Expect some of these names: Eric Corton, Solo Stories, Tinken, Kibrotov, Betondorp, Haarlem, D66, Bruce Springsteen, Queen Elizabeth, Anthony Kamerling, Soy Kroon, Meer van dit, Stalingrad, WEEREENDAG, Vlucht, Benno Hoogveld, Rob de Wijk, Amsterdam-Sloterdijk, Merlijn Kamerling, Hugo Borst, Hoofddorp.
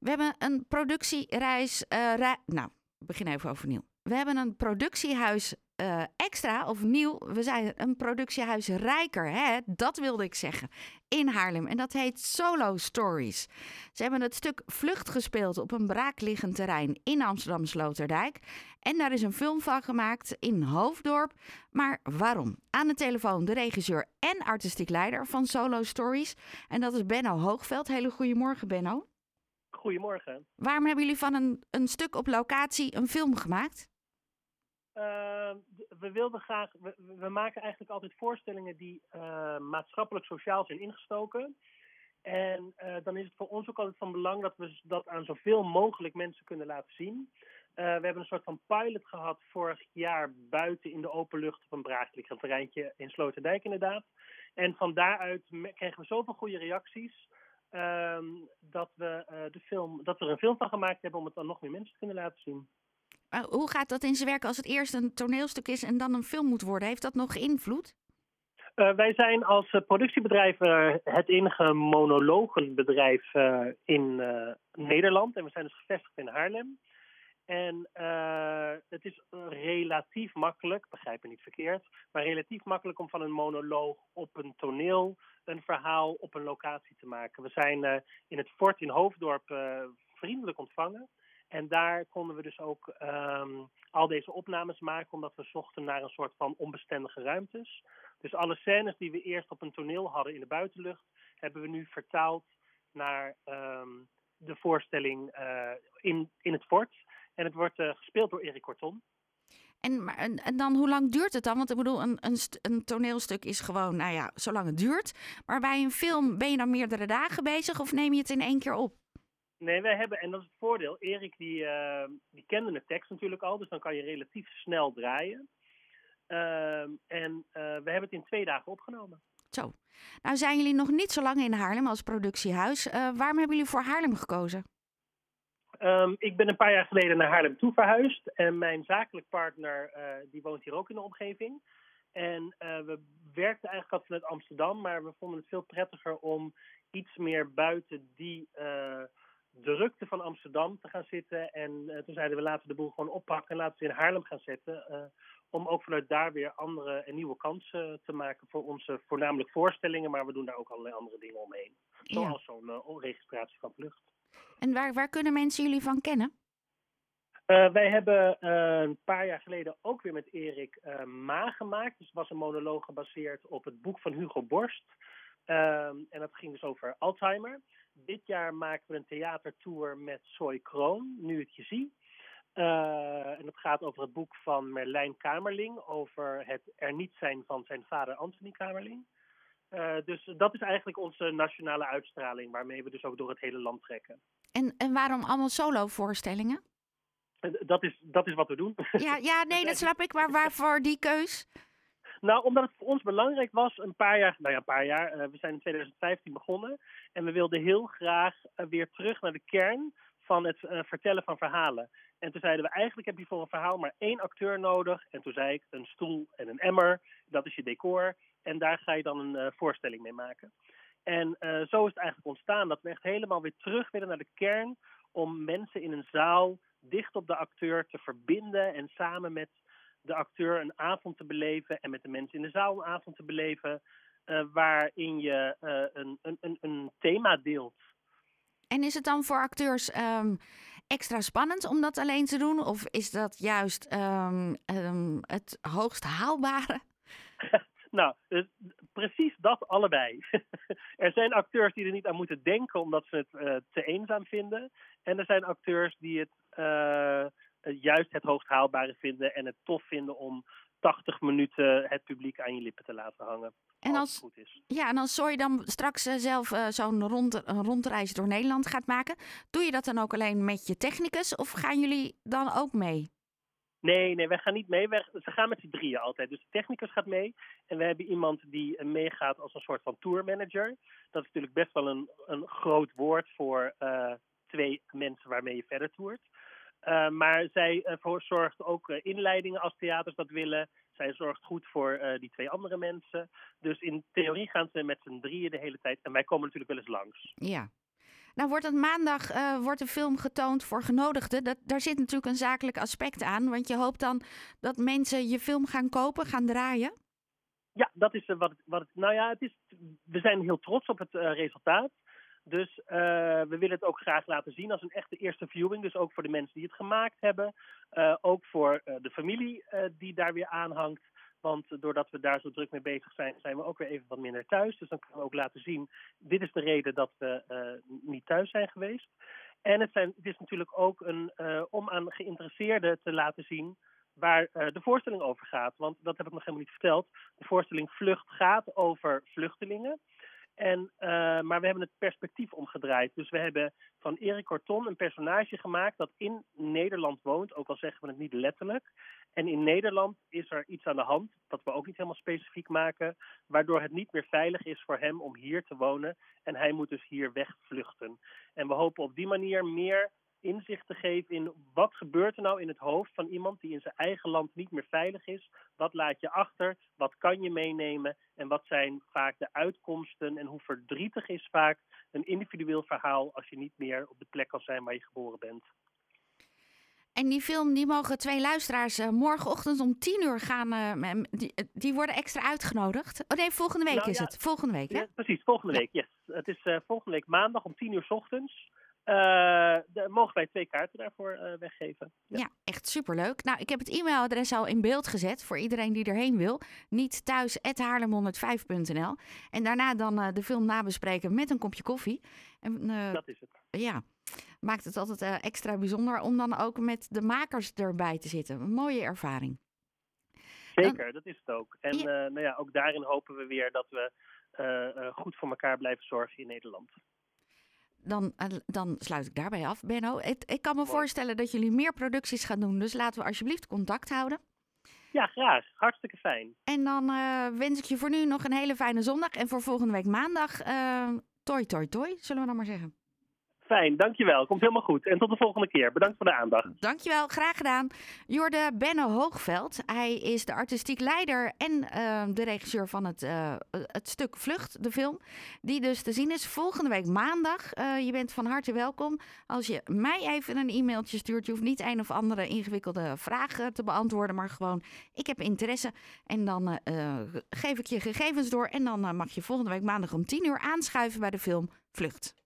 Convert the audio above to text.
We hebben een productiereis... we beginnen even overnieuw. We hebben een productiehuis extra of nieuw. We zijn een productiehuis rijker, hè? Dat wilde ik zeggen, in Haarlem. En dat heet Solo Stories. Ze hebben het stuk Vlucht gespeeld op een braakliggend terrein in Amsterdam-Sloterdijk. En daar is een film van gemaakt in Hoofddorp. Maar waarom? Aan de telefoon de regisseur en artistiek leider van Solo Stories. En dat is Benno Hoogveld. Hele goedemorgen, Benno. Goedemorgen. Waarom hebben jullie van een stuk op locatie een film gemaakt? We wilden graag... We maken eigenlijk altijd voorstellingen die maatschappelijk-sociaal zijn ingestoken. En dan is het voor ons ook altijd van belang dat we dat aan zoveel mogelijk mensen kunnen laten zien. We hebben een soort van pilot gehad vorig jaar buiten in de open lucht op een braakliggend terreintje in Sloterdijk inderdaad. En van daaruit kregen we zoveel goede reacties... dat we er een film van gemaakt hebben om het aan nog meer mensen te kunnen laten zien. Hoe gaat dat in zijn werk als het eerst een toneelstuk is en dan een film moet worden? Heeft dat nog invloed? Wij zijn als productiebedrijf het enige monologenbedrijf in Nederland. En we zijn dus gevestigd in Haarlem. En het is relatief makkelijk, begrijp me niet verkeerd... maar relatief makkelijk om van een monoloog op een toneel... een verhaal op een locatie te maken. We zijn in het fort in Hoofddorp vriendelijk ontvangen. En daar konden we dus ook al deze opnames maken... omdat we zochten naar een soort van onbestendige ruimtes. Dus alle scènes die we eerst op een toneel hadden in de buitenlucht... hebben we nu vertaald naar de voorstelling in het fort... En het wordt gespeeld door Eric Corton. En dan, hoe lang duurt het dan? Want ik bedoel, een toneelstuk is gewoon, nou ja, zolang het duurt. Maar bij een film ben je dan meerdere dagen bezig of neem je het in één keer op? Nee, wij hebben, en dat is het voordeel. Erik, die kende de tekst natuurlijk al, dus dan kan je relatief snel draaien. We hebben het in 2 dagen opgenomen. Zo. Nou zijn jullie nog niet zo lang in Haarlem als productiehuis. Waarom hebben jullie voor Haarlem gekozen? Ik ben een paar jaar geleden naar Haarlem toe verhuisd. En mijn zakelijk partner die woont hier ook in de omgeving. En we werkten eigenlijk al vanuit Amsterdam. Maar we vonden het veel prettiger om iets meer buiten die drukte van Amsterdam te gaan zitten. En toen zeiden we laten we de boel gewoon oppakken en laten we in Haarlem gaan zetten. Om ook vanuit daar weer andere en nieuwe kansen te maken voor onze voornamelijk voorstellingen. Maar we doen daar ook allerlei andere dingen omheen. Ja. Zoals zo'n registratie van Vlucht. En waar kunnen mensen jullie van kennen? Wij hebben een paar jaar geleden ook weer met Erik Ma gemaakt. Dus het was een monoloog gebaseerd op het boek van Hugo Borst. En dat ging dus over Alzheimer. Dit jaar maken we een theatertour met Soy Kroon, Nu ik je zie. En dat gaat over het boek van Merlijn Kamerling. Over het er niet zijn van zijn vader Anthony Kamerling. Dus dat is eigenlijk onze nationale uitstraling, waarmee we dus ook door het hele land trekken. En waarom allemaal solo-voorstellingen? Dat is wat we doen. Ja, nee, dat snap ik. Maar waarvoor die keus? Nou, omdat het voor ons belangrijk was, een paar jaar. We zijn in 2015 begonnen en we wilden heel graag weer terug naar de kern van het vertellen van verhalen. En toen zeiden we, eigenlijk heb je voor een verhaal maar 1 acteur nodig. En toen zei ik, een stoel en een emmer, dat is je decor. En daar ga je dan een voorstelling mee maken. En zo is het eigenlijk ontstaan dat we echt helemaal weer terug willen naar de kern... om mensen in een zaal dicht op de acteur te verbinden... en samen met de acteur een avond te beleven... en met de mensen in de zaal een avond te beleven... waarin je een thema deelt. En is het dan voor acteurs extra spannend om dat alleen te doen? Of is dat juist het hoogst haalbare? Nou, precies dat allebei. Er zijn acteurs die er niet aan moeten denken omdat ze het te eenzaam vinden. En er zijn acteurs die het juist het hoogst haalbare vinden... en het tof vinden om 80 minuten het publiek aan je lippen te laten hangen. En als het goed is. Ja, en als Soy dan straks zelf zo'n rondreis door Nederland gaat maken... doe je dat dan ook alleen met je technicus of gaan jullie dan ook mee? Nee, wij gaan niet mee. Ze gaan met z'n drieën altijd. Dus de technicus gaat mee. En we hebben iemand die meegaat als een soort van tourmanager. Dat is natuurlijk best wel een groot woord voor 2 mensen waarmee je verder toert. Maar zij zorgt ook inleidingen als theaters dat willen. Zij zorgt goed voor die 2 andere mensen. Dus in theorie gaan ze met z'n drieën de hele tijd. En wij komen natuurlijk wel eens langs. Ja. Nou wordt het maandag wordt de film getoond voor genodigden. Daar zit natuurlijk een zakelijk aspect aan. Want je hoopt dan dat mensen je film gaan kopen, gaan draaien. Ja, dat is we zijn heel trots op het resultaat. Dus we willen het ook graag laten zien als een echte eerste viewing. Dus ook voor de mensen die het gemaakt hebben. Ook voor de familie die daar weer aanhangt. Want doordat we daar zo druk mee bezig zijn, zijn we ook weer even wat minder thuis. Dus dan kunnen we ook laten zien, dit is de reden dat we niet thuis zijn geweest. En het is natuurlijk ook om aan geïnteresseerden te laten zien waar de voorstelling over gaat. Want dat heb ik nog helemaal niet verteld. De voorstelling Vlucht gaat over vluchtelingen. Maar we hebben het perspectief omgedraaid. Dus we hebben van Eric Corton een personage gemaakt dat in Nederland woont. Ook al zeggen we het niet letterlijk. En in Nederland is er iets aan de hand, dat we ook niet helemaal specifiek maken, waardoor het niet meer veilig is voor hem om hier te wonen. En hij moet dus hier wegvluchten. En we hopen op die manier meer inzicht te geven in wat gebeurt er nou in het hoofd van iemand die in zijn eigen land niet meer veilig is. Wat laat je achter? Wat kan je meenemen? En wat zijn vaak de uitkomsten? En hoe verdrietig is vaak een individueel verhaal als je niet meer op de plek kan zijn waar je geboren bent. En die film, die mogen 2 luisteraars morgenochtend om 10:00 gaan. Die worden extra uitgenodigd. Oh nee, volgende week is het. Volgende week, hè? Ja, precies, volgende week, yes. Het is volgende week maandag om 10:00 ochtends. Mogen wij 2 kaarten daarvoor weggeven. Ja, echt superleuk. Nou, ik heb het e-mailadres al in beeld gezet voor iedereen die erheen wil. niethuis@haarlem105.nl. En daarna dan de film nabespreken met een kopje koffie. En, dat is het. Ja, maakt het altijd extra bijzonder om dan ook met de makers erbij te zitten. Een mooie ervaring. Zeker, dat is het ook. En ook daarin hopen we weer dat we goed voor elkaar blijven zorgen in Nederland. Dan sluit ik daarbij af, Benno. Ik kan me voorstellen dat jullie meer producties gaan doen. Dus laten we alsjeblieft contact houden. Ja, graag. Hartstikke fijn. En dan wens ik je voor nu nog een hele fijne zondag. En voor volgende week maandag, toi, toi, toi, zullen we dan maar zeggen. Fijn, dankjewel. Komt helemaal goed. En tot de volgende keer. Bedankt voor de aandacht. Dankjewel, graag gedaan. Jorde Benno Hoogveld. Hij is de artistiek leider en de regisseur van het stuk Vlucht, de film. Die dus te zien is volgende week maandag. Je bent van harte welkom. Als je mij even een e-mailtje stuurt. Je hoeft niet een of andere ingewikkelde vragen te beantwoorden. Maar gewoon, ik heb interesse. En dan geef ik je gegevens door. En dan mag je volgende week maandag om 10:00 aanschuiven bij de film Vlucht.